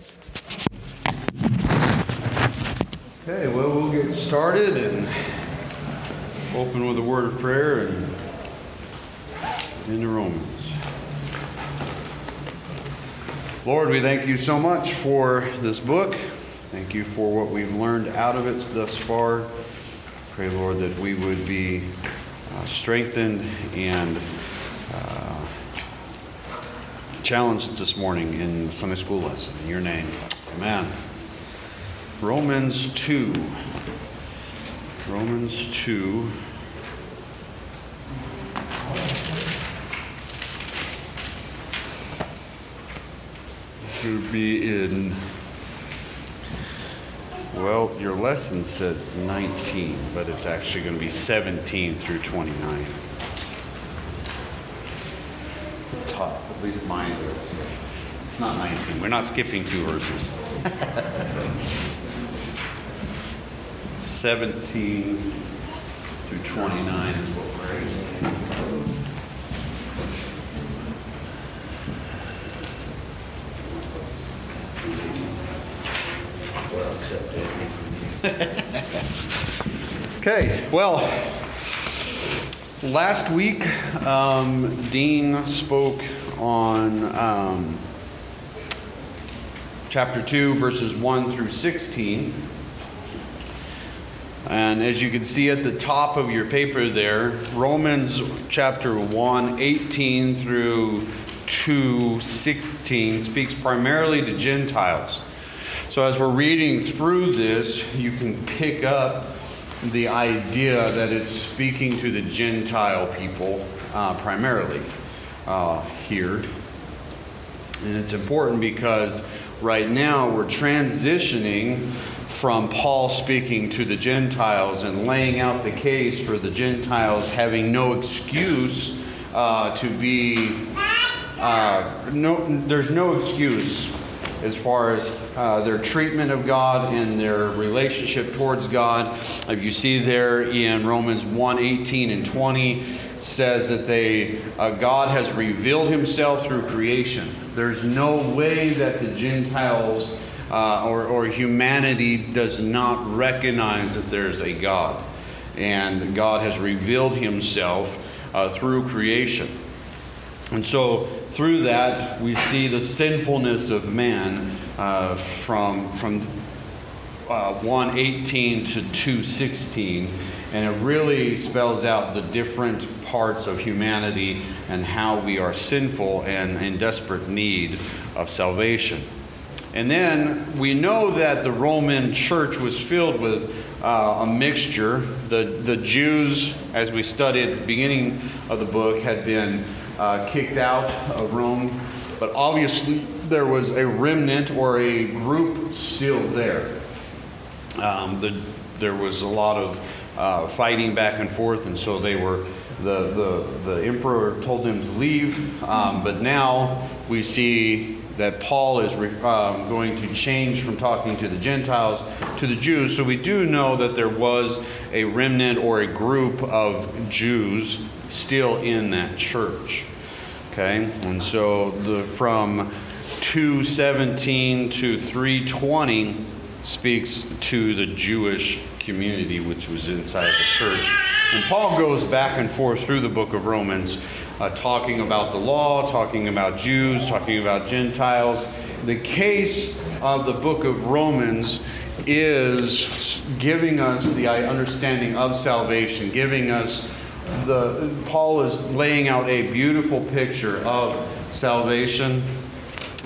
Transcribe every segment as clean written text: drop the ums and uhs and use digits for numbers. Okay, well, we'll get started and open with a word of prayer and into Romans. Lord, we thank you so much for this book. Thank you for what we've learned out of it thus far. Pray, Lord, that we would be strengthened and challenged this morning in the Sunday school lesson. In your name, amen. Romans 2. Romans 2. Should be in, well, your lesson says 19, but it's actually going to be 17 through 29. Top, at least mine is. It's not 19. We're not skipping two verses. 17 through 29 is what we're in. Okay, well, last week Dean spoke on chapter 2, verses 1 through 16. And as you can see at the top of your paper there, Romans chapter 1, 18 through 2, 16 speaks primarily to Gentiles. So as we're reading through this, you can pick up the idea that it's speaking to the Gentile people primarily here. And it's important because right now we're transitioning from Paul speaking to the Gentiles and laying out the case for the Gentiles having no excuse to be, there's no excuse as far as their treatment of God and their relationship towards God. If you see there in Romans 1, 18 and 20, says that God has revealed himself through creation. There's no way that the Gentiles or humanity does not recognize that there's a God, and God has revealed himself through creation. And so through that we see the sinfulness of man from 1:18 to 2:16, and it really spells out the different parts of humanity and how we are sinful and in desperate need of salvation. And then we know that the Roman church was filled with a mixture. The Jews, as we studied at the beginning of the book, had been kicked out of Rome. But obviously there was a remnant or a group still there. There was a lot of fighting back and forth, and so they were. The emperor told them to leave, but now we see that Paul is going to change from talking to the Gentiles to the Jews. So we do know that there was a remnant or a group of Jews still in that church. Okay, and so from 2:17 to 3:20 speaks to the Jewish community, which was inside the church. And Paul goes back and forth through the book of Romans, talking about the law, talking about Jews, talking about Gentiles. The case of the book of Romans is giving us the understanding of salvation, giving us Paul is laying out a beautiful picture of salvation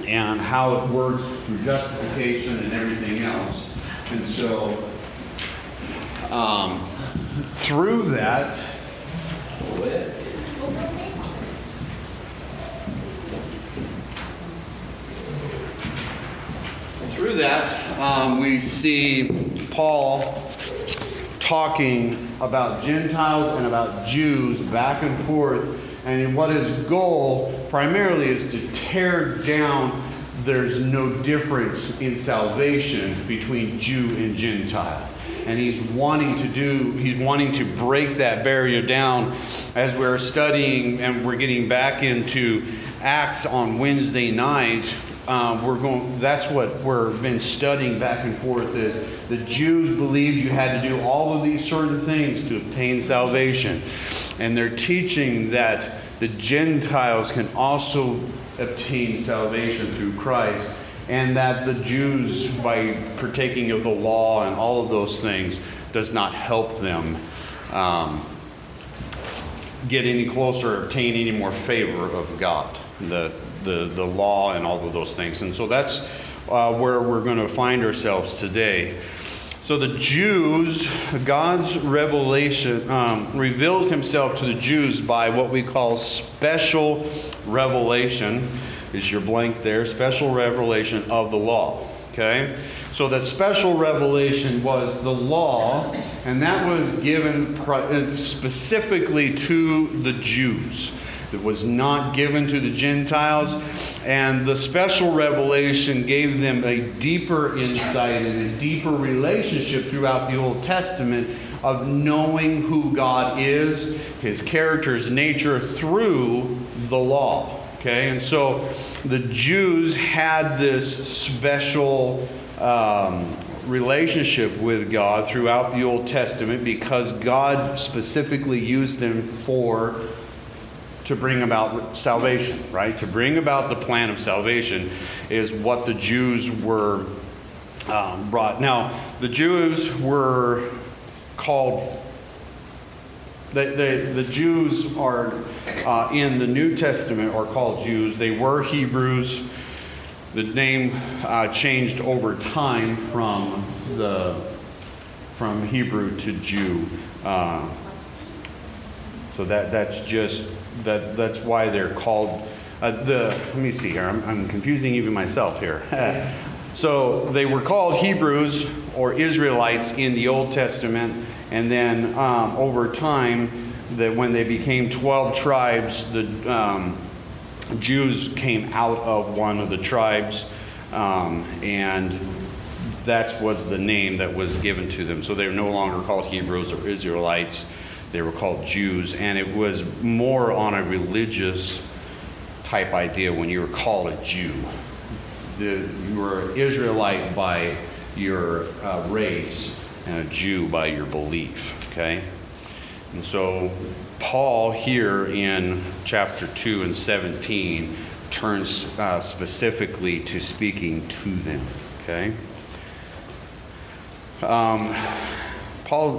and how it works through justification and everything else. And so through that, we see Paul talking about Gentiles and about Jews back and forth, and what his goal primarily is to tear down. There's no difference in salvation between Jew and Gentile, and he's wanting to break that barrier down. As we're studying and we're getting back into Acts on Wednesday night, That's what we've been studying back and forth is the Jews believed you had to do all of these certain things to obtain salvation. And they're teaching that the Gentiles can also obtain salvation through Christ, and that the Jews, by partaking of the law and all of those things, does not help them get any closer, obtain any more favor of God, the law and all of those things. And so that's where we're going to find ourselves today. So the Jews, God's revelation reveals himself to the Jews by what we call special revelation. Is your blank there? Special revelation of the law. Okay? So that special revelation was the law, and that was given specifically to the Jews. It was not given to the Gentiles, and the special revelation gave them a deeper insight and a deeper relationship throughout the Old Testament of knowing who God is, his character, his nature, through the law. Okay, and so the Jews had this special relationship with God throughout the Old Testament because God specifically used them to bring about salvation, right? To bring about the plan of salvation is what the Jews were brought. Now, the Jews were called, the Jews are in the New Testament are called Jews. They were Hebrews. The name changed over time from Hebrew to Jew. So that's just that's why they're called Let me see here. I'm confusing even myself here. So they were called Hebrews or Israelites in the Old Testament, and then over time, that when they became 12 tribes, the Jews came out of one of the tribes, and that was the name that was given to them. So they were no longer called Hebrews or Israelites. They were called Jews, and it was more on a religious type idea when you were called a Jew. You were an Israelite by your race and a Jew by your belief, okay? And so Paul here in chapter 2 and 17 turns specifically to speaking to them, okay? Paul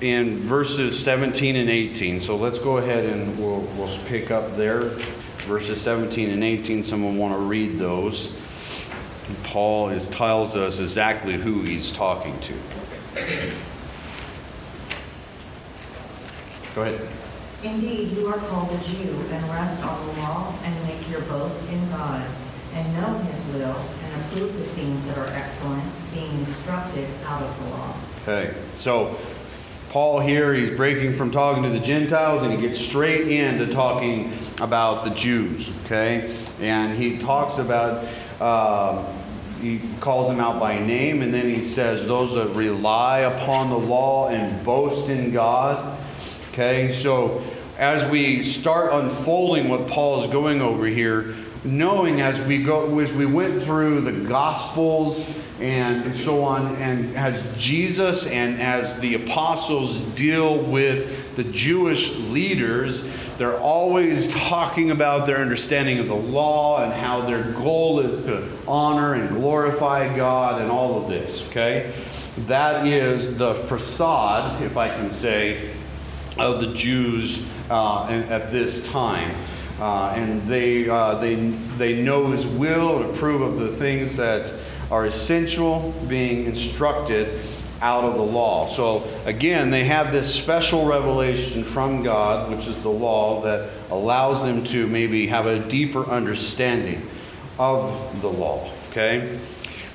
in verses 17 and 18, so let's go ahead and we'll pick up there. Verses 17 and 18, someone want to read those. And Paul tells us exactly who he's talking to. Go ahead. Indeed, you are called a Jew, and rest on the law, and make your boast in God, and know his will, and approve the things that are excellent, being instructed out of the law. Okay, so Paul here, he's breaking from talking to the Gentiles, and he gets straight into talking about the Jews, okay? And he talks about, he calls them out by name, and then he says, those that rely upon the law and boast in God. Okay, so as we start unfolding what Paul is going over here, knowing as we went through the Gospels and so on, and as Jesus and as the apostles deal with the Jewish leaders, they're always talking about their understanding of the law and how their goal is to honor and glorify God and all of this. Okay, that is the facade, if I can say, of the Jews at this time, and they know his will and approve of the things that are essential, being instructed out of the law. So again, they have this special revelation from God, which is the law, that allows them to maybe have a deeper understanding of the law. Okay,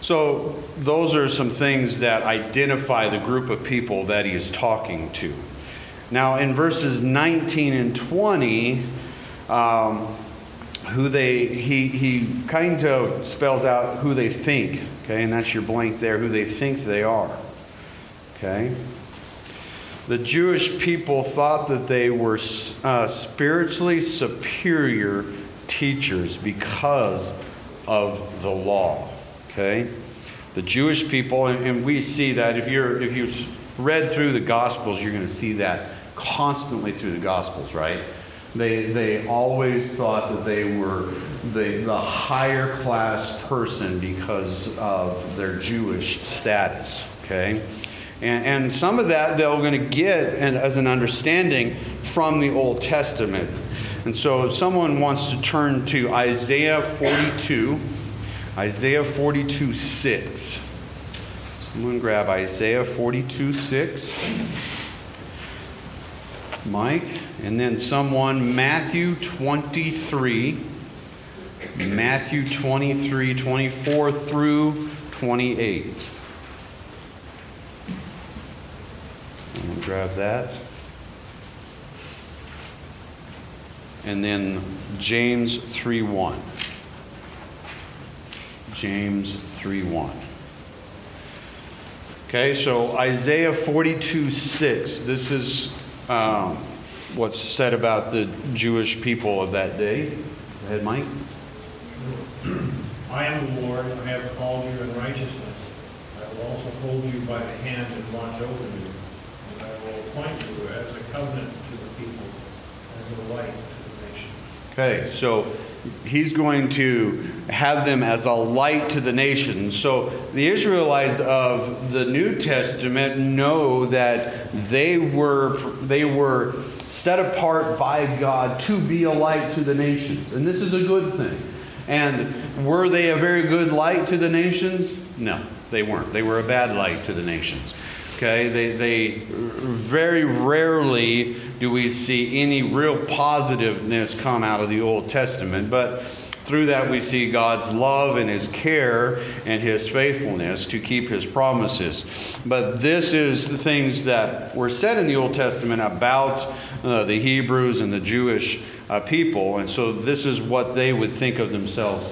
so those are some things that identify the group of people that he is talking to. Now, in verses 19 and 20, he kind of spells out who they think, okay? And that's your blank there, who they think they are, okay? The Jewish people thought that they were spiritually superior teachers because of the law. Okay? The Jewish people, and we see that if you've read through the Gospels, you're going to see that constantly through the Gospels, right? They always thought that they were the higher class person because of their Jewish status, okay? And some of that they're going to get as an understanding from the Old Testament. And so if someone wants to turn to Isaiah 42:6. Someone grab Isaiah 42:6. Mike. And then someone, Matthew 23:24-28. Someone grab that. And then James 3:1. James 3:1. Okay, so Isaiah 42:6. This is what's said about the Jewish people of that day. Go ahead, Mike. I am the Lord, I have called you in righteousness. I will also hold you by the hand and watch over you. And I will appoint you as a covenant to the people, as a light to the nations. Okay, so he's going to have them as a light to the nations. So the Israelites of the New Testament know that they were set apart by God to be a light to the nations. And this is a good thing. And were they a very good light to the nations? No, they weren't. They were a bad light to the nations. Okay, they very rarely do we see any real positiveness come out of the Old Testament, but through that we see God's love and His care and His faithfulness to keep His promises. But this is the things that were said in the Old Testament about the Hebrews and the Jewish people, and so this is what they would think of themselves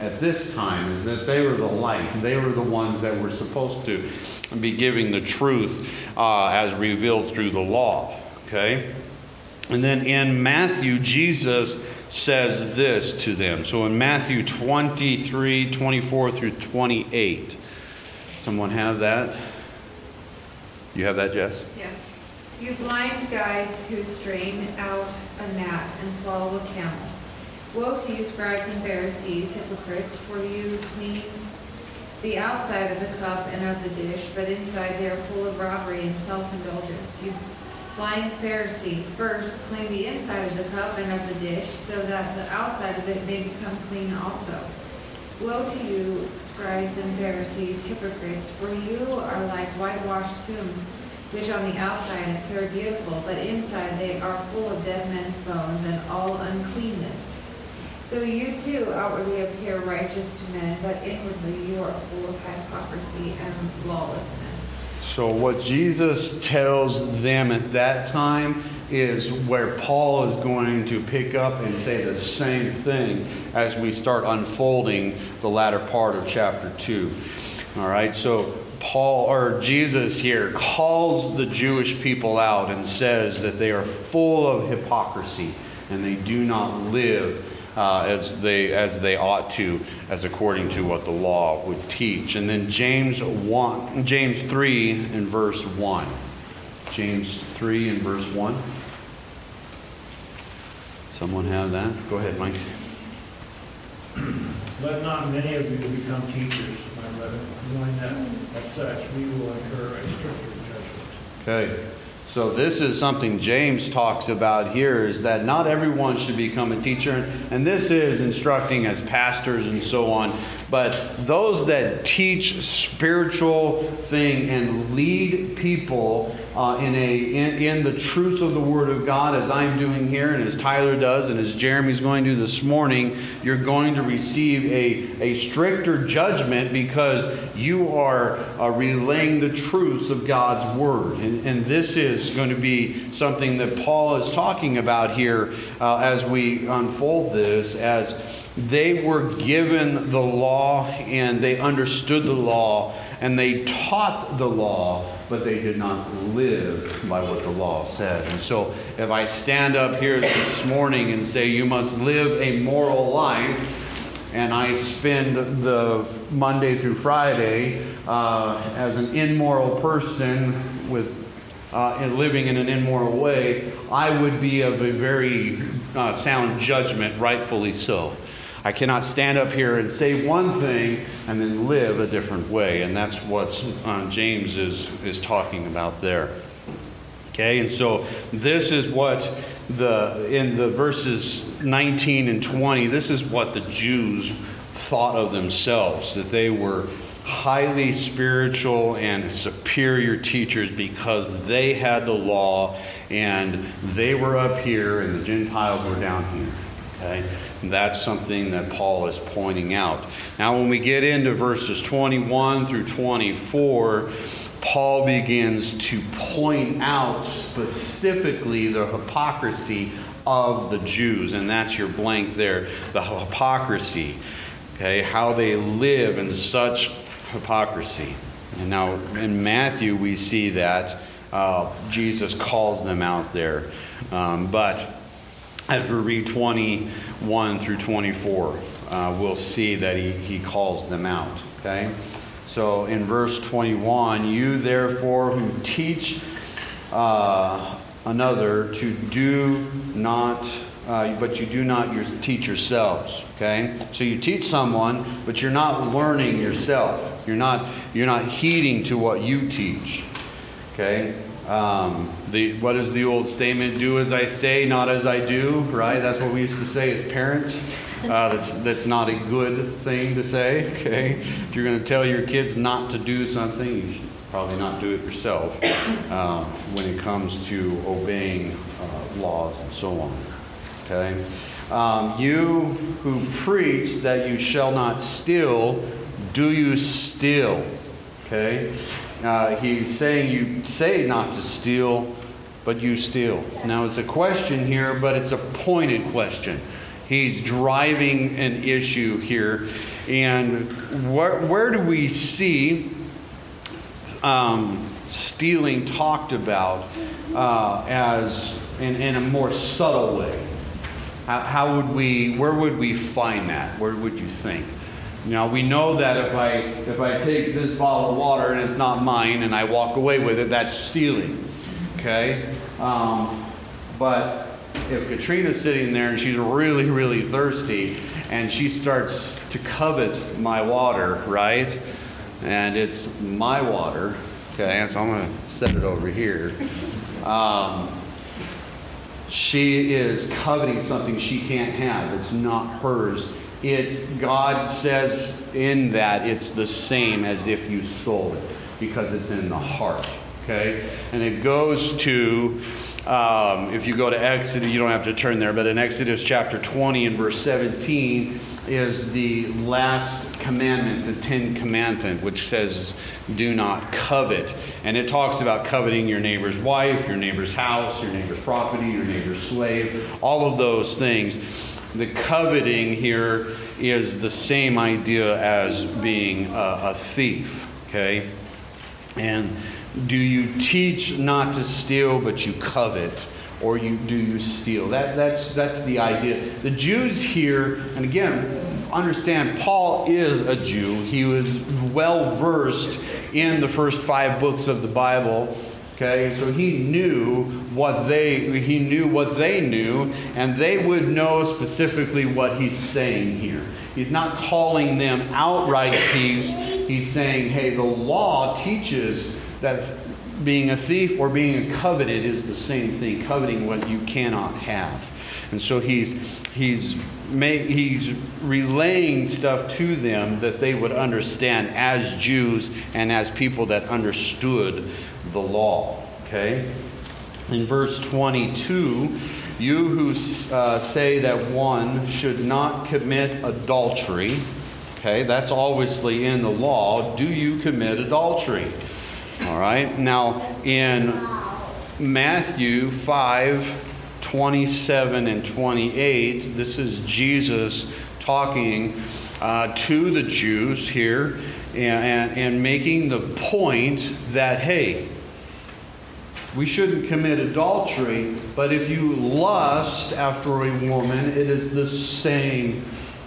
at this time, is that they were the light. They were the ones that were supposed to be giving the truth as revealed through the law. Okay? And then in Matthew, Jesus says this to them. So in Matthew 23:24-28. Someone have that? You have that, Jess? Yeah. You blind guides who strain out a gnat and swallow a camel. Woe to you, scribes and Pharisees, hypocrites, for you clean the outside of the cup and of the dish, but inside they are full of robbery and self-indulgence. You blind Pharisee, first clean the inside of the cup and of the dish, so that the outside of it may become clean also. Woe to you, scribes and Pharisees, hypocrites, for you are like whitewashed tombs, which on the outside appear beautiful, but inside they are full of dead men's bones and all uncleanness. So you too outwardly appear righteous to men, but inwardly you are full of hypocrisy and lawlessness. So what Jesus tells them at that time is where Paul is going to pick up and say the same thing as we start unfolding the latter part of chapter 2. All right, so Paul, or Jesus here, calls the Jewish people out and says that they are full of hypocrisy and they do not live as they ought to, as according to what the law would teach. And then James 3:1. James 3:1. Someone have that? Go ahead, Mike. Let not many of you become teachers, my brethren, knowing that as such we will incur a stricter judgment. Okay. So this is something James talks about here, is that not everyone should become a teacher. And this is instructing as pastors and so on. But those that teach spiritual thing and lead people in the truth of the Word of God, as I'm doing here and as Tyler does and as Jeremy's going to this morning, you're going to receive a stricter judgment because you are relaying the truths of God's Word. And this is going to be something that Paul is talking about here as we unfold this, as they were given the law and they understood the law and they taught the law, but they did not live by what the law said. And so if I stand up here this morning and say you must live a moral life, and I spend the Monday through Friday as an immoral person with and living in an immoral way, I would be of a very sound judgment, rightfully so. I cannot stand up here and say one thing and then live a different way. And that's what James is talking about there. Okay, and so this is what in the verses 19 and 20, this is what the Jews thought of themselves, that they were highly spiritual and superior teachers because they had the law and they were up here and the Gentiles were down here. Okay? That's something that Paul is pointing out. Now, when we get into verses 21 through 24, Paul begins to point out specifically the hypocrisy of the Jews, and that's your blank there, the hypocrisy, okay, how they live in such hypocrisy. And now in Matthew, we see that Jesus calls them out there. But as we read 21 through 24, we'll see that he calls them out. Okay? So in verse 21, you therefore who teach another to do not, but you do not teach yourselves. Okay? So you teach someone, but you're not learning yourself. You're not heeding to what you teach. Okay? What is the old statement? Do as I say, not as I do, right? That's what we used to say as parents. That's not a good thing to say, okay? If you're going to tell your kids not to do something, you should probably not do it yourself when it comes to obeying laws and so on, okay? You who preach that you shall not steal, do you steal, okay? He's saying you say not to steal, but you steal. Now it's a question here, but it's a pointed question. He's driving an issue here. And where do we see stealing talked about as in a more subtle way? How would we? Where would we find that? Where would you think? Now, we know that if I take this bottle of water and it's not mine and I walk away with it, that's stealing, okay? But if Katrina's sitting there and she's really, really thirsty and she starts to covet my water, right? And it's my water, okay? So I'm going to set it over here. She is coveting something she can't have. It's not hers. God says in that it's the same as if you stole it because it's in the heart, okay? And it goes to, if you go to Exodus, you don't have to turn there, but in Exodus chapter 20 and verse 17 is the last commandment, the 10th commandment, which says, do not covet. And it talks about coveting your neighbor's wife, your neighbor's house, your neighbor's property, your neighbor's slave, all of those things. The coveting here is the same idea as being a thief, okay? And do you teach not to steal, but you covet, or do you steal? That's the idea. The Jews here, and again, understand Paul is a Jew. He was well versed in the first 5 books of the Bible. Okay, so he knew what they knew, and they would know specifically what he's saying here. He's not calling them outright thieves. He's saying, hey, the law teaches that being a thief or being a coveted is the same thing, coveting what you cannot have. And so he's relaying stuff to them that they would understand as Jews and as people that understood the law, okay? In verse 22, you who say that one should not commit adultery, okay, that's obviously in the law, do you commit adultery? All right, now in Matthew 5:27 and 28, this is Jesus talking to the Jews here and making the point that, hey, we shouldn't commit adultery, but if you lust after a woman, it is the same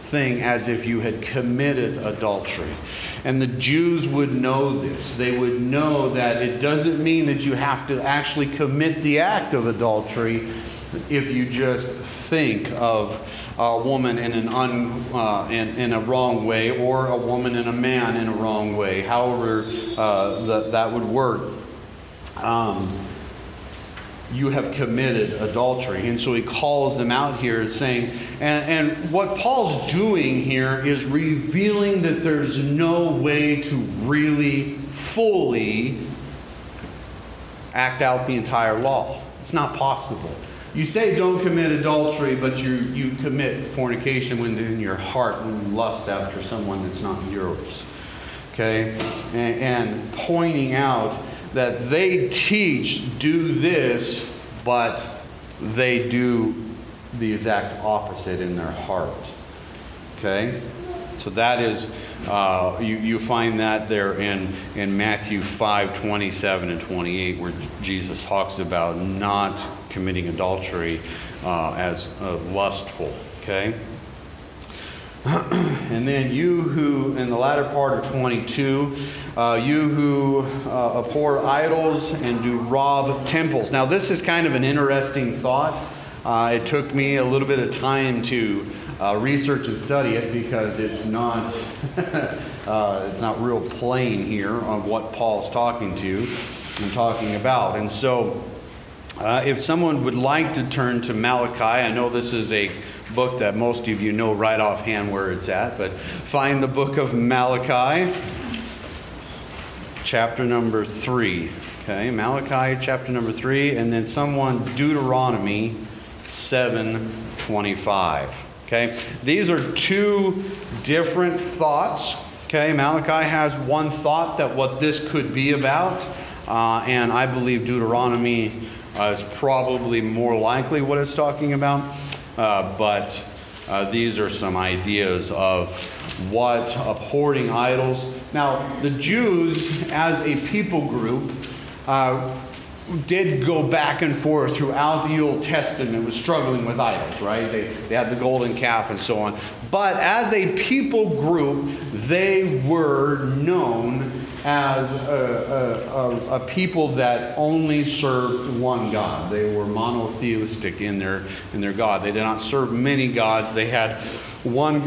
thing as if you had committed adultery. And the Jews would know this. They would know that it doesn't mean that you have to actually commit the act of adultery if you just think of a woman in a wrong way, or a woman and a man in a wrong way, however that would work. You have committed adultery. And so he calls them out here saying, and what Paul's doing here is revealing that there's no way to really fully act out the entire law. It's not possible. You say don't commit adultery, but you commit fornication in your heart when you lust after someone that's not yours. Okay? And pointing out that they teach do this, but they do the exact opposite in their heart. Okay? So that is, you find that there in Matthew 5:27 and 28, where Jesus talks about not committing adultery as lustful. Okay? And then you who, in the latter part of 22, you who abhor idols and do rob temples. Now this is kind of an interesting thought. It took me a little bit of time to research and study it, because it's not it's not real plain here on what Paul's talking to and talking about. And so if someone would like to turn to Malachi, I know this is a book that most of you know right offhand where it's at, but find the book of Malachi, chapter number 3. Okay, Malachi chapter number 3, and then someone Deuteronomy 7:25. Okay, these are two different thoughts. Okay, Malachi has one thought that what this could be about, and I believe Deuteronomy is probably more likely what it's talking about. But these are some ideas of what abhorring idols. Now, the Jews as a people group did go back and forth throughout the Old Testament with struggling with idols, right? They had the golden calf and so on. But as a people group, they were known as a people that only served one God. They were monotheistic in their God. They did not serve many gods. They had one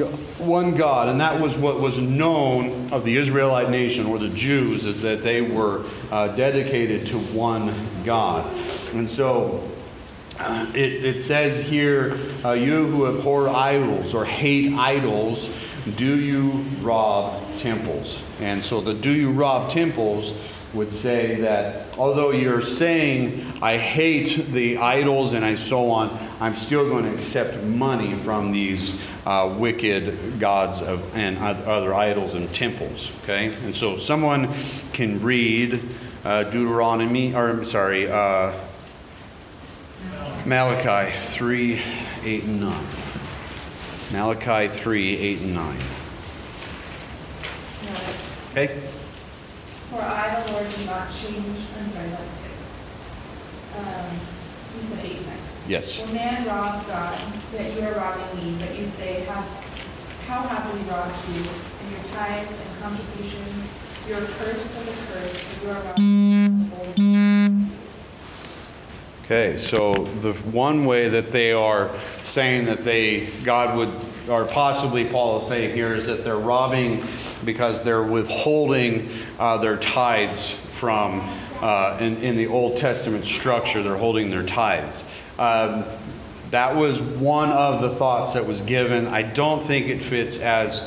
God, and that was what was known of the Israelite nation, or the Jews, is that they were dedicated to one God. And so it says here, you who abhor idols or hate idols, do you rob temples? And so the do you rob temples would say that although you're saying I hate the idols and I so on, I'm still going to accept money from these wicked gods and other idols and temples. Okay, and so someone can read Malachi 3:8 and 9. Malachi 3:8 and 9. Okay? For I, the Lord, do not change. I'm sorry, that's 6. You said 8 and 9. Yes. When man robs God, that you are robbing me, but you say, how have we robbed you? In your tithes and contributions, you are cursed of the curse, but you are robbing me. Okay, so the one way that they are saying that or possibly Paul is saying here, is that they're robbing because they're withholding their tithes from, in the Old Testament structure, they're holding their tithes. That was one of the thoughts that was given. I don't think it fits as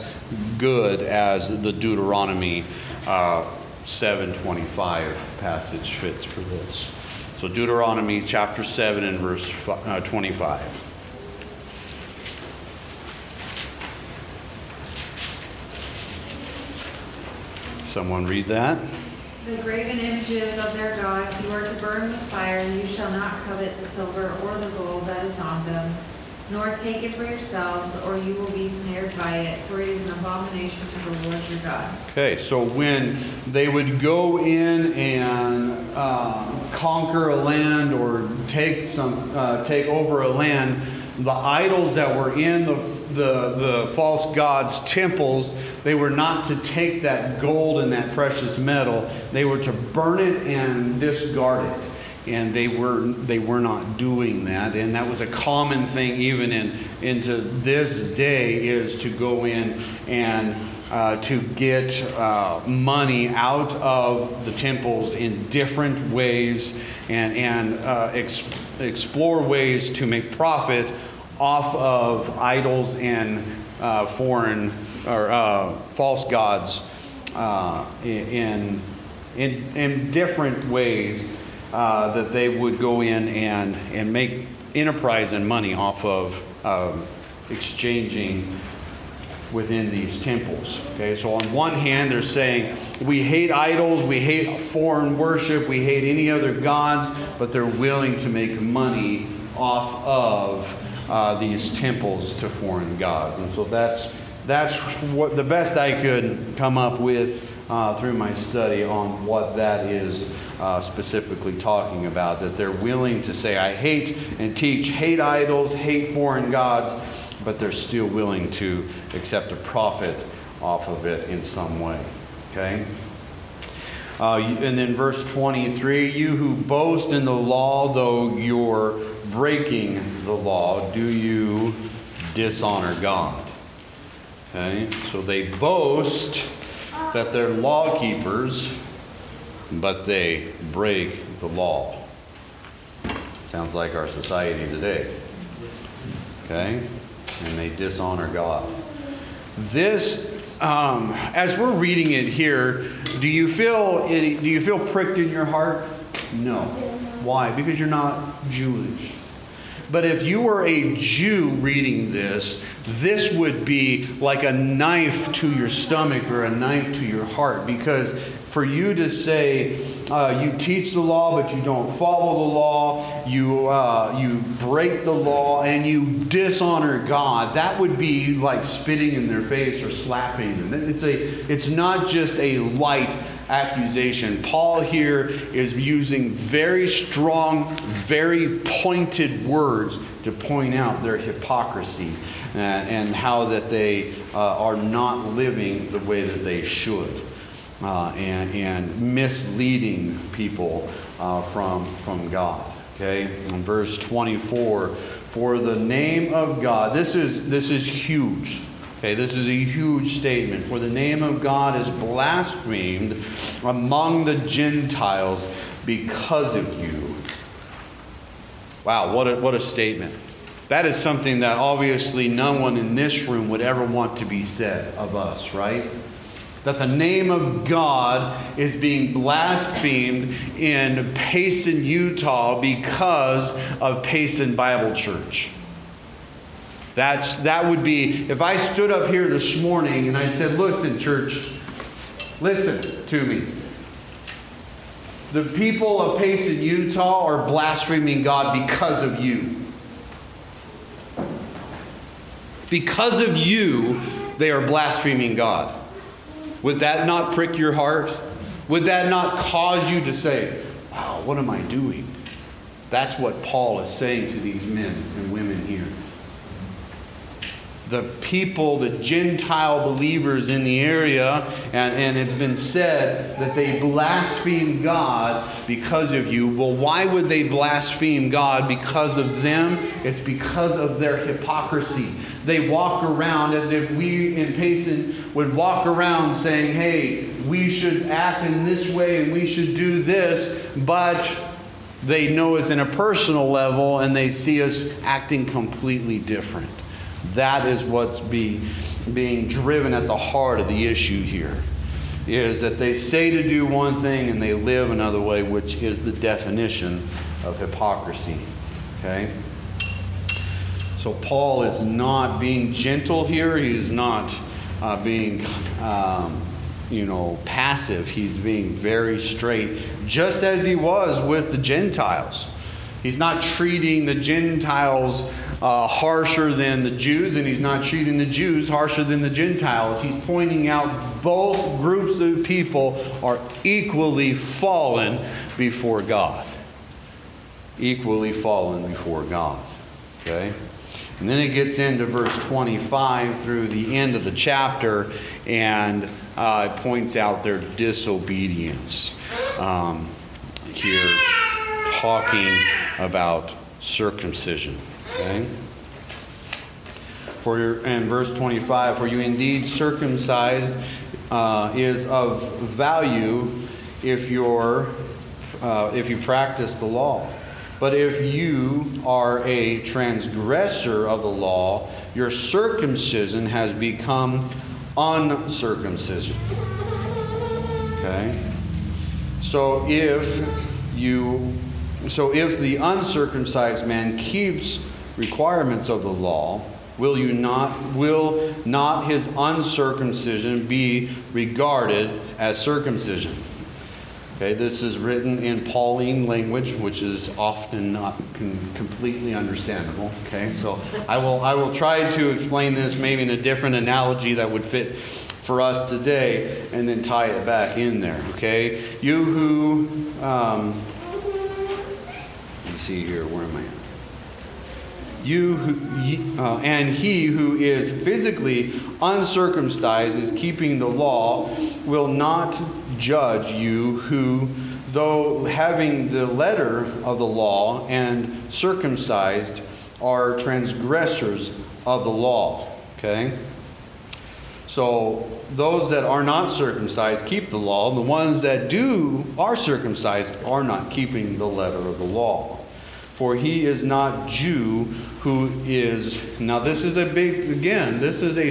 good as the Deuteronomy 7:25 passage fits for this. So Deuteronomy chapter 7 and verse 25. Someone read that. The graven images of their gods you are to burn with fire. You shall not covet the silver or the gold that is on them, nor take it for yourselves, or you will be snared by it, for it is an abomination to the Lord your God. Okay, so when they would go in and conquer a land or take over a land, the idols that were in the the false gods' temples, they were not to take that gold and that precious metal. They were to burn it and discard it. And they were not doing that, and that was a common thing even into this day, is to go in and to get money out of the temples in different ways, and explore ways to make profit off of idols and foreign or false gods in different ways. That they would go in and make enterprise and money off of exchanging within these temples. Okay, so on one hand they're saying we hate idols, we hate foreign worship, we hate any other gods, but they're willing to make money off of these temples to foreign gods. And so that's what the best I could come up with through my study on what that is. Specifically talking about that they're willing to say, I hate and teach, hate idols, hate foreign gods, but they're still willing to accept a profit off of it in some way. Okay? And then verse 23, you who boast in the law, though you're breaking the law, do you dishonor God? Okay? So they boast that they're law keepers, but they break the law. Sounds like our society today. Okay? And they dishonor God. This, as we're reading it here, do you feel pricked in your heart? No. Why? Because you're not Jewish. But if you were a Jew reading this would be like a knife to your stomach or a knife to your heart, because for you to say you teach the law but you don't follow the law, you break the law and you dishonor God, that would be like spitting in their face or slapping them. It's not just a light accusation. Paul here is using very strong, very pointed words to point out their hypocrisy and how that they are not living the way that they should. And misleading people from God. Okay, in verse 24, for the name of God, this is huge. Okay, this is a huge statement. For the name of God is blasphemed among the Gentiles because of you. Wow, what a statement! That is something that obviously no one in this room would ever want to be said of us, right? That the name of God is being blasphemed in Payson, Utah because of Payson Bible Church. That would be, if I stood up here this morning and I said, listen, church, listen to me. The people of Payson, Utah are blaspheming God because of you. Because of you, they are blaspheming God. Would that not prick your heart? Would that not cause you to say, wow, what am I doing? That's what Paul is saying to these men and women here. The people, the Gentile believers in the area, and it's been said that they blaspheme God because of you. Well, why would they blaspheme God because of them? It's because of their hypocrisy. They walk around as if we in Payson would walk around saying, hey, we should act in this way and we should do this, but they know us in a personal level and they see us acting completely different. That is what's being driven at the heart of the issue here, is that they say to do one thing and they live another way, which is the definition of hypocrisy. Okay? So Paul is not being gentle here. He's not being, passive. He's being very straight, just as he was with the Gentiles. He's not treating the Gentiles harsher than the Jews, and he's not treating the Jews harsher than the Gentiles. He's pointing out both groups of people are equally fallen before God. Equally fallen before God. Okay? And then it gets into verse 25 through the end of the chapter, and it points out their disobedience. Here, talking about circumcision. Okay? And verse 25, for you indeed circumcised is of value if you practice the law. But if you are a transgressor of the law, your circumcision has become uncircumcision. Okay? So if the uncircumcised man keeps requirements of the law, will not his uncircumcision be regarded as circumcision? Okay, this is written in Pauline language, which is often not completely understandable. Okay, so I will try to explain this maybe in a different analogy that would fit for us today, and then tie it back in there. Okay, you who let me see here, where am I at? And he who is physically uncircumcised is keeping the law, will not judge you who, though having the letter of the law and circumcised, are transgressors of the law. Okay? So those that are not circumcised keep the law, and the ones that are circumcised are not keeping the letter of the law. For he is not Jew who is... Now this is a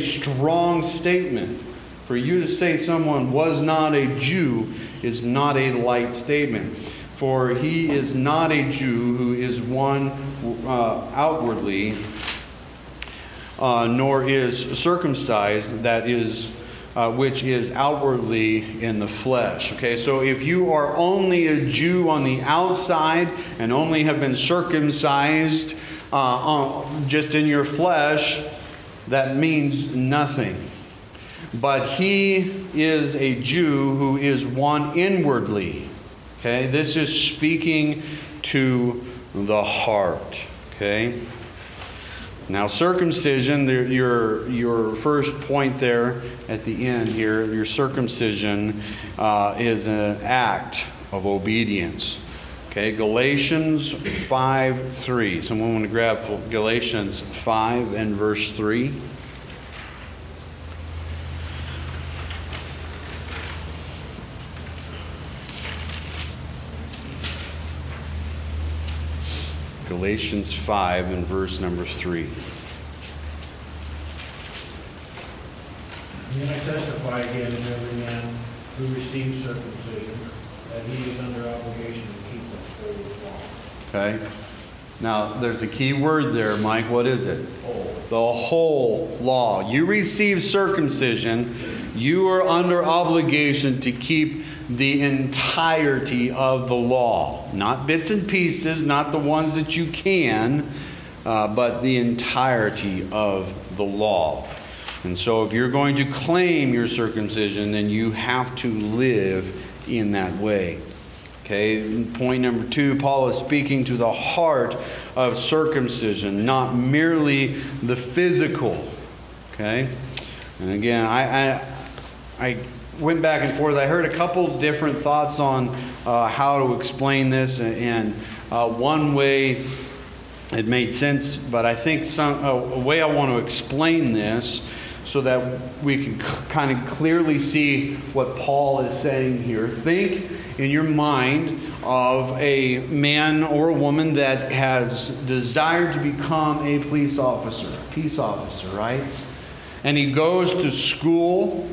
strong statement. For you to say someone was not a Jew is not a light statement. For he is not a Jew who is one outwardly, nor is circumcised that is... which is outwardly in the flesh. Okay, so if you are only a Jew on the outside and only have been circumcised just in your flesh, that means nothing. But he is a Jew who is one inwardly. Okay, this is speaking to the heart. Okay. Now circumcision, your first point there at the end here, your circumcision is an act of obedience. Okay, Galatians 5:3. Someone want to grab Galatians 5 and verse 3. Galatians 5 and verse number 3. Then I testify again to every man who receives circumcision that he is under obligation to keep the whole law. Okay. Now, there's a key word there, Mike. What is it? Whole. The whole law. You receive circumcision, you are under obligation to keep the entirety of the law. Not bits and pieces, not the ones that you can, but the entirety of the law. And so if you're going to claim your circumcision, then you have to live in that way. Okay, point number 2, Paul is speaking to the heart of circumcision, not merely the physical. Okay, and again, I went back and forth. I heard a couple different thoughts on how to explain this, and one way it made sense, but I think a way I want to explain this so that we can kind of clearly see what Paul is saying here. Think in your mind of a man or a woman that has desired to become a peace officer, right? And he goes to school.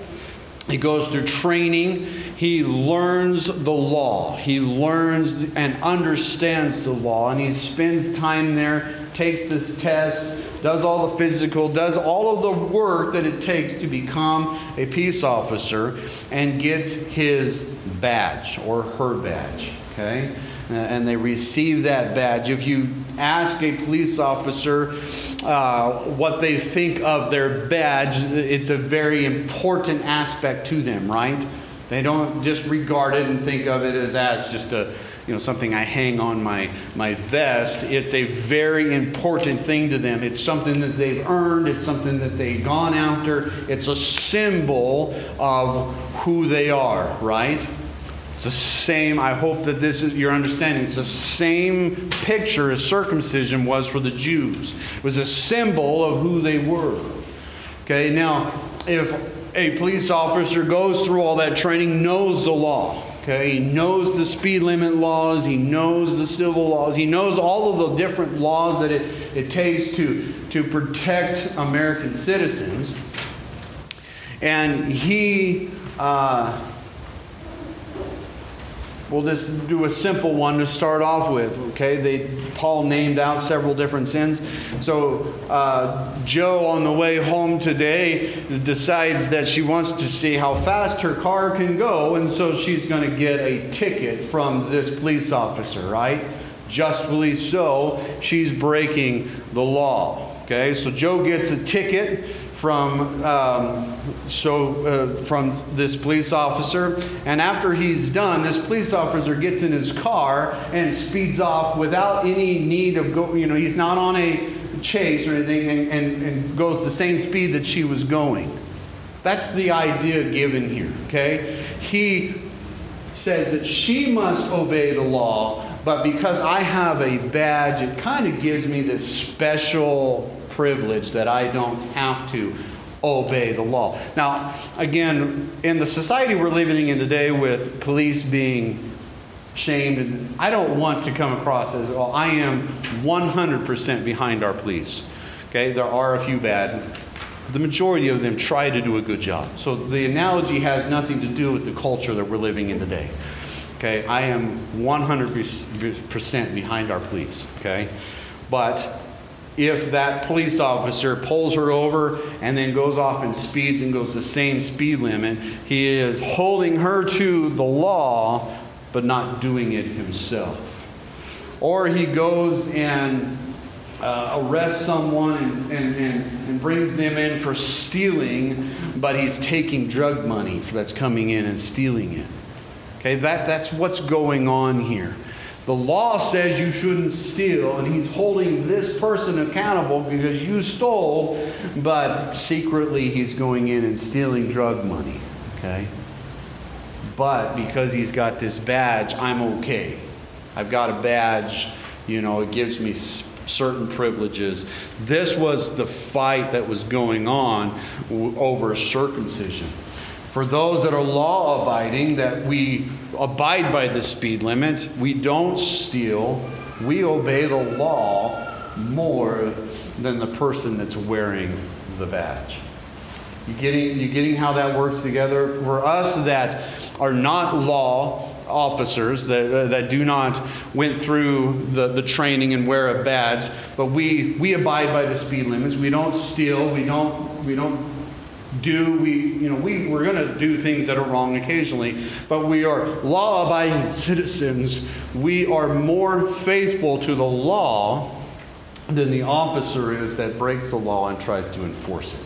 He goes through training. He learns the law. He learns and understands the law. And he spends time there, takes this test, does all the physical, does all of the work that it takes to become a peace officer, and gets his badge or her badge. Okay? And they receive that badge. If you ask a police officer what they think of their badge, it's a very important aspect to them, right? They don't just regard it and think of it as just a, something I hang on my vest. It's a very important thing to them. It's something that they've earned. It's something that they've gone after. It's a symbol of who they are, right? It's the same, I hope that this is your understanding, it's the same picture as circumcision was for the Jews. It was a symbol of who they were. Okay, now, if a police officer goes through all that training, knows the law. Okay, he knows the speed limit laws, he knows the civil laws, he knows all of the different laws that it takes to protect American citizens. And he, we'll just do a simple one to start off with. Okay, Paul named out several different sins. So Joe, on the way home today, decides that she wants to see how fast her car can go, and so she's going to get a ticket from this police officer, right? Justly so, she's breaking the law. Okay, so Joe gets a ticket from this police officer, and after he's done, this police officer gets in his car and speeds off without any need of he's not on a chase or anything, and goes the same speed that she was going. That's the idea given here. Okay, he says that she must obey the law, but because I have a badge, it kind of gives me this special privilege that I don't have to obey the law. Now, again, in the society we're living in today with police being shamed, and I don't want to come across as, well, I am 100% behind our police. Okay, there are a few bad. The majority of them try to do a good job. So the analogy has nothing to do with the culture that we're living in today. Okay, I am 100% behind our police. Okay, but if that police officer pulls her over and then goes off and speeds and goes the same speed limit, he is holding her to the law, but not doing it himself. Or he goes and arrests someone and brings them in for stealing, but he's taking drug money that's coming in and stealing it. Okay, that's what's going on here. The law says you shouldn't steal, and he's holding this person accountable because you stole, but secretly he's going in and stealing drug money, okay? But because he's got this badge, I'm okay. I've got a badge, it gives me certain privileges. This was the fight that was going on over circumcision. For those that are law-abiding, that we abide by the speed limit, we don't steal, we obey the law more than the person that's wearing the badge. You getting how that works together? For us that are not law officers, that do not went through the training and wear a badge, but we abide by the speed limits. We don't steal. We don't. We're going to do things that are wrong occasionally, but we are law-abiding citizens. We are more faithful to the law than the officer is that breaks the law and tries to enforce it.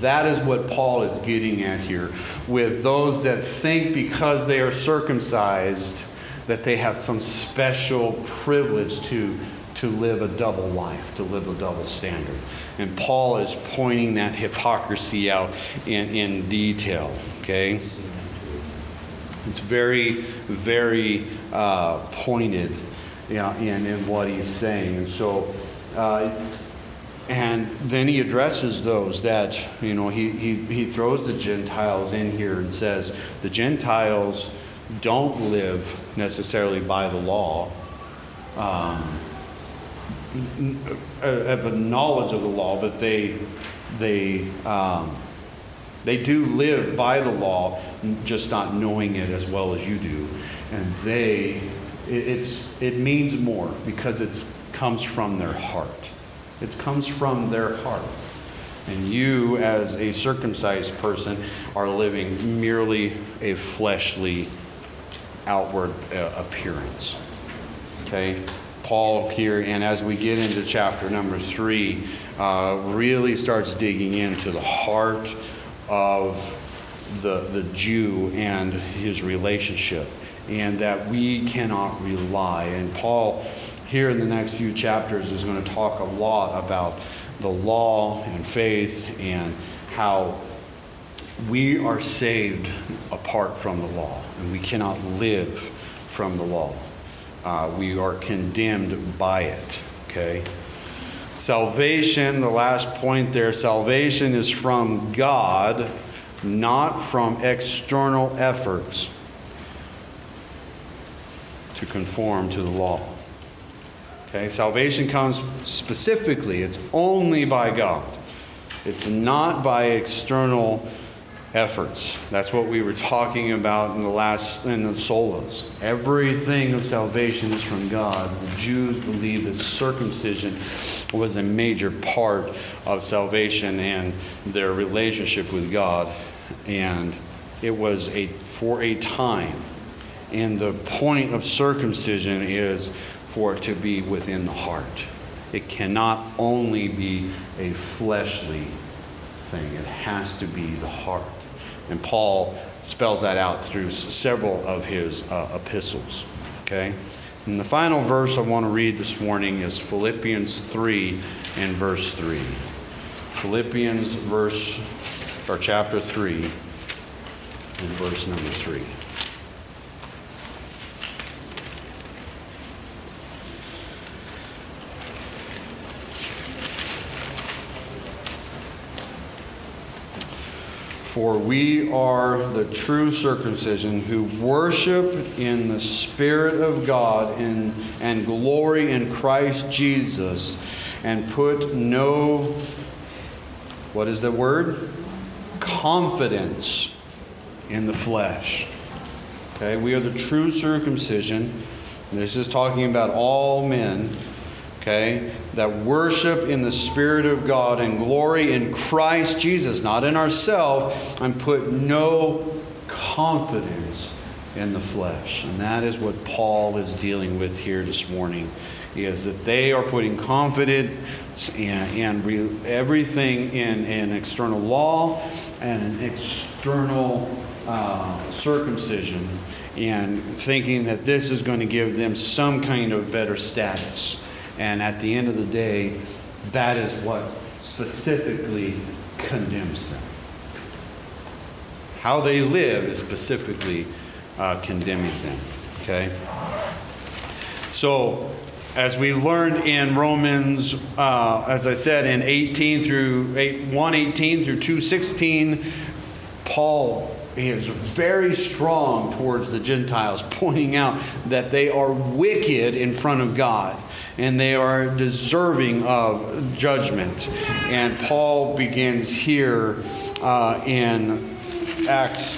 That is what Paul is getting at here with those that think because they are circumcised that they have some special privilege to live a double life, to live a double standard. And Paul is pointing that hypocrisy out in detail, okay? It's very, very pointed in what he's saying. And so, and then he addresses those that, he throws the Gentiles in here and says, the Gentiles don't live necessarily by the law, have a knowledge of the law, but they do live by the law, just not knowing it as well as you do, and it means more because it comes from their heart. It comes from their heart, and you as a circumcised person are living merely a fleshly outward appearance. Okay. Paul here, and as we get into chapter number 3, really starts digging into the heart of the Jew and his relationship, and that we cannot rely. And Paul, here in the next few chapters, is going to talk a lot about the law and faith and how we are saved apart from the law, and we cannot live from the law. We are condemned by it, okay? Salvation, the last point there, salvation is from God, not from external efforts to conform to the law. Okay, salvation comes specifically, it's only by God. It's not by external efforts. That's what we were talking about in the solas. Everything of salvation is from God. The Jews believed that circumcision was a major part of salvation and their relationship with God, and it was for a time. And the point of circumcision is for it to be within the heart. It cannot only be a fleshly thing. It has to be the heart. And Paul spells that out through several of his epistles. Okay? And the final verse I want to read this morning is Philippians 3 and verse 3. Philippians chapter 3 and verse number 3. For we are the true circumcision who worship in the Spirit of God and glory in Christ Jesus and put no, what is the word? Confidence in the flesh. Okay, we are the true circumcision. This is talking about all men. Okay, that worship in the Spirit of God and glory in Christ Jesus, not in ourselves, and put no confidence in the flesh. And that is what Paul is dealing with here this morning, is that they are putting confidence and everything in an external law and an external circumcision, and thinking that this is going to give them some kind of better status. And at the end of the day, that is what specifically condemns them. How they live is specifically condemning them. Okay? So, as we learned in Romans, as I said, in 1:18 through 2:16, Paul is very strong towards the Gentiles, pointing out that they are wicked in front of God. And they are deserving of judgment. And Paul begins here in Acts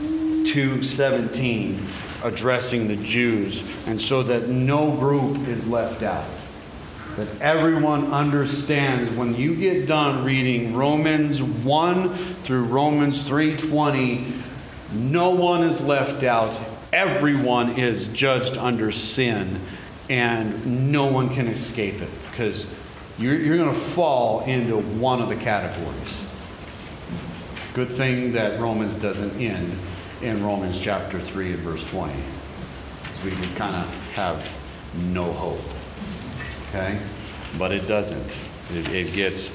2:17, addressing the Jews, and so that no group is left out. That everyone understands when you get done reading Romans 1 through Romans 3:20, no one is left out. Everyone is judged under sin. And no one can escape it, because you're going to fall into one of the categories. Good thing that Romans doesn't end in Romans chapter 3 and verse 20. Because we can kind of have no hope. Okay? But it doesn't. It gets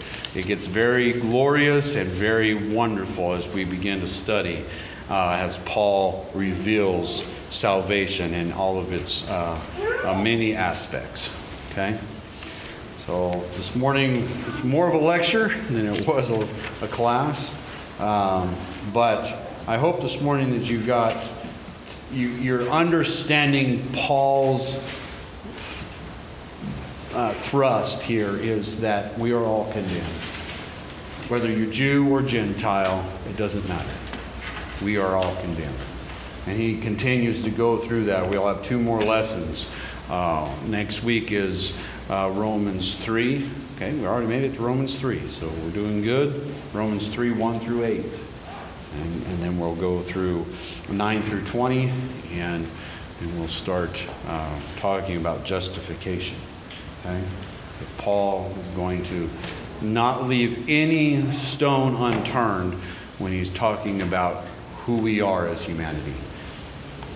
very glorious and very wonderful as we begin to study as Paul reveals salvation in all of its many aspects. Okay? So this morning it's more of a lecture than it was a class. But I hope this morning that you're understanding Paul's thrust here is that we are all condemned. Whether you're Jew or Gentile, it doesn't matter. We are all condemned. And he continues to go through that. We'll have two more lessons. Next week is Romans 3. Okay, we already made it to Romans 3, so we're doing good. Romans 3, 1 through 8. And then we'll go through 9 through 20, and we'll start talking about justification. Okay? Paul is going to not leave any stone unturned when he's talking about who we are as humanity.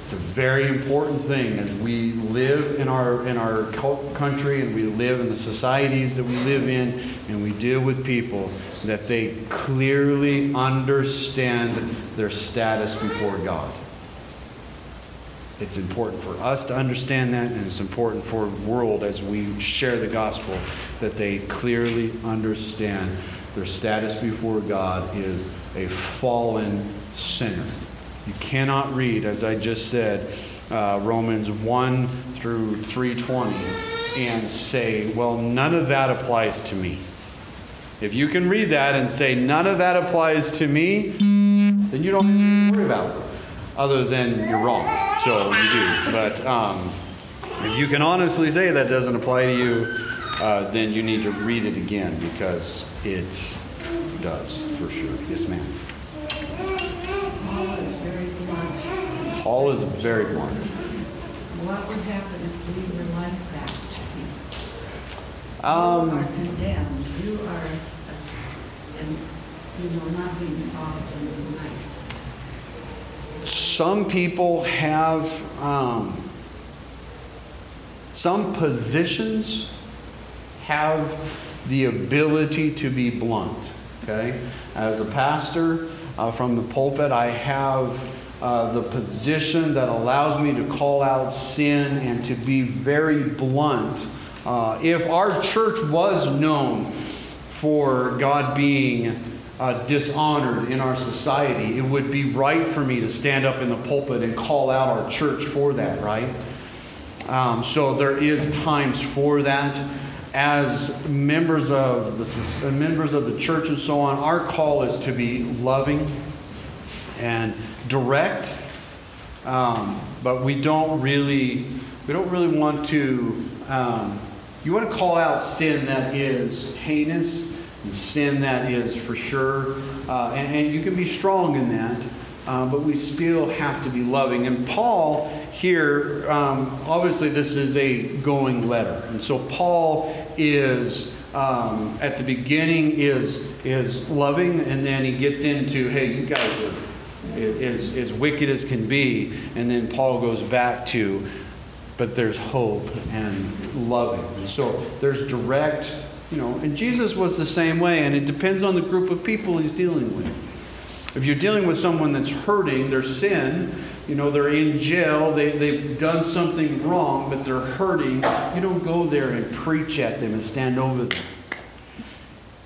It's a very important thing as we live in our country, and we live in the societies that we live in, and we deal with people, that they clearly understand their status before God. It's important for us to understand that, and it's important for the world as we share the gospel that they clearly understand their status before God is a fallen sinner. You cannot read, as I just said, Romans 1 through 3:20 and say, well, none of that applies to me. If you can read that and say, none of that applies to me, then you don't have anything to worry about it. Other than you're wrong, so you do. But if you can honestly say that doesn't apply to you, then you need to read it again, because it does, for sure. Yes, ma'am. Paul is very blunt. Paul is very blunt. What would happen if we were like that? You are condemned. You are, and you will not be solved in life. Some people have some positions have the ability to be blunt. Okay, as a pastor from the pulpit, I have the position that allows me to call out sin and to be very blunt. If our church was known for God being dishonored in our society, it would be right for me to stand up in the pulpit and call out our church for that, right? So there is times for that. As members of the church and so on, our call is to be loving and direct, but we don't really want to. You want to call out sin that is heinous. And sin that is for sure, and you can be strong in that, but we still have to be loving. And Paul here, obviously this is a going letter, and so Paul is at the beginning is loving, and then he gets into, hey, you guys are as wicked as can be, and then Paul goes back to, but there's hope and loving. And so there's direct. And Jesus was the same way, and it depends on the group of people he's dealing with. If you're dealing with someone that's hurting, their sin, they're in jail, they've done something wrong, but they're hurting, you don't go there and preach at them and stand over them.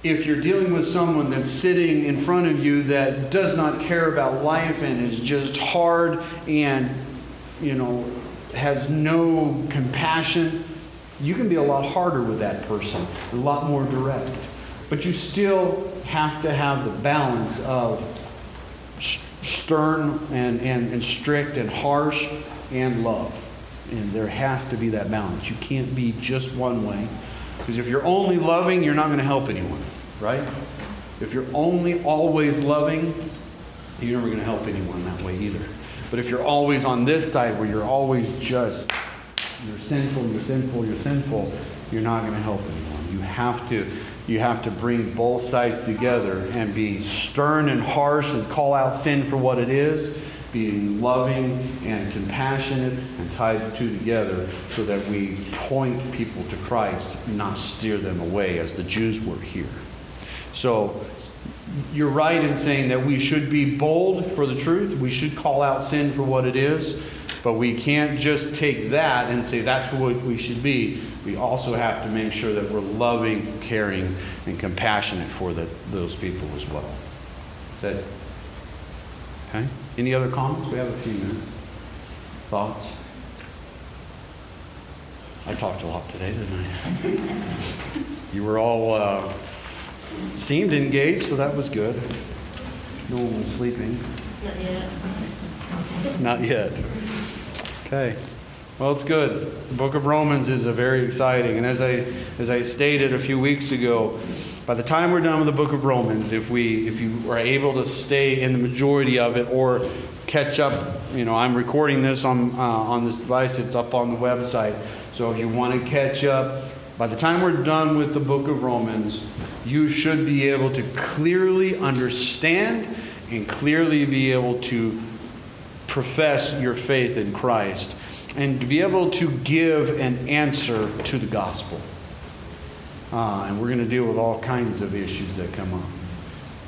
If you're dealing with someone that's sitting in front of you that does not care about life and is just hard and, has no compassion, you can be a lot harder with that person, a lot more direct. But you still have to have the balance of stern and strict and harsh and love. And there has to be that balance. You can't be just one way. Because if you're only loving, you're not going to help anyone, right? If you're only always loving, you're never going to help anyone that way either. But if you're always on this side where you're always just... You're sinful, you're not going to help anyone. You have to bring both sides together and be stern and harsh and call out sin for what it is, being loving and compassionate and tie the two together so that we point people to Christ and not steer them away as the Jews were here. So you're right in saying that we should be bold for the truth. We should call out sin for what it is. But we can't just take that and say that's what we should be. We also have to make sure that we're loving, caring, and compassionate for those people as well. Is that okay? Any other comments? We have a few minutes. Thoughts? I talked a lot today, didn't I? You were all seemed engaged, so that was good. No one was sleeping. Not yet. Not yet. Okay. Well, it's good. The book of Romans is a very exciting. And as I stated a few weeks ago, by the time we're done with the book of Romans, if you are able to stay in the majority of it or catch up, I'm recording this on this device. It's up on the website. So if you want to catch up, by the time we're done with the book of Romans, you should be able to clearly understand and clearly be able to profess your faith in Christ and to be able to give an answer to the gospel. And we're going to deal with all kinds of issues that come up.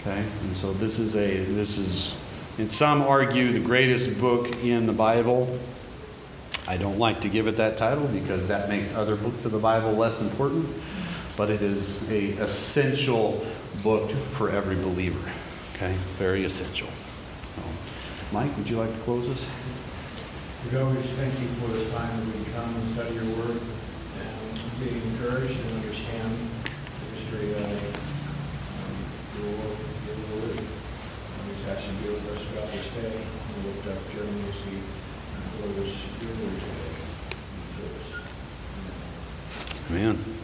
Okay? And so this is, and some argue, the greatest book in the Bible. I don't like to give it that title because that makes other books of the Bible less important. But it is an essential book for every believer. Okay? Very essential. So, Mike, would you like to close us? We always thank you for the time that we can come and study your word and be encouraged and understand the history of your work. And deal with us throughout this day. We lift up Jeremy as he delivers your word today. Amen.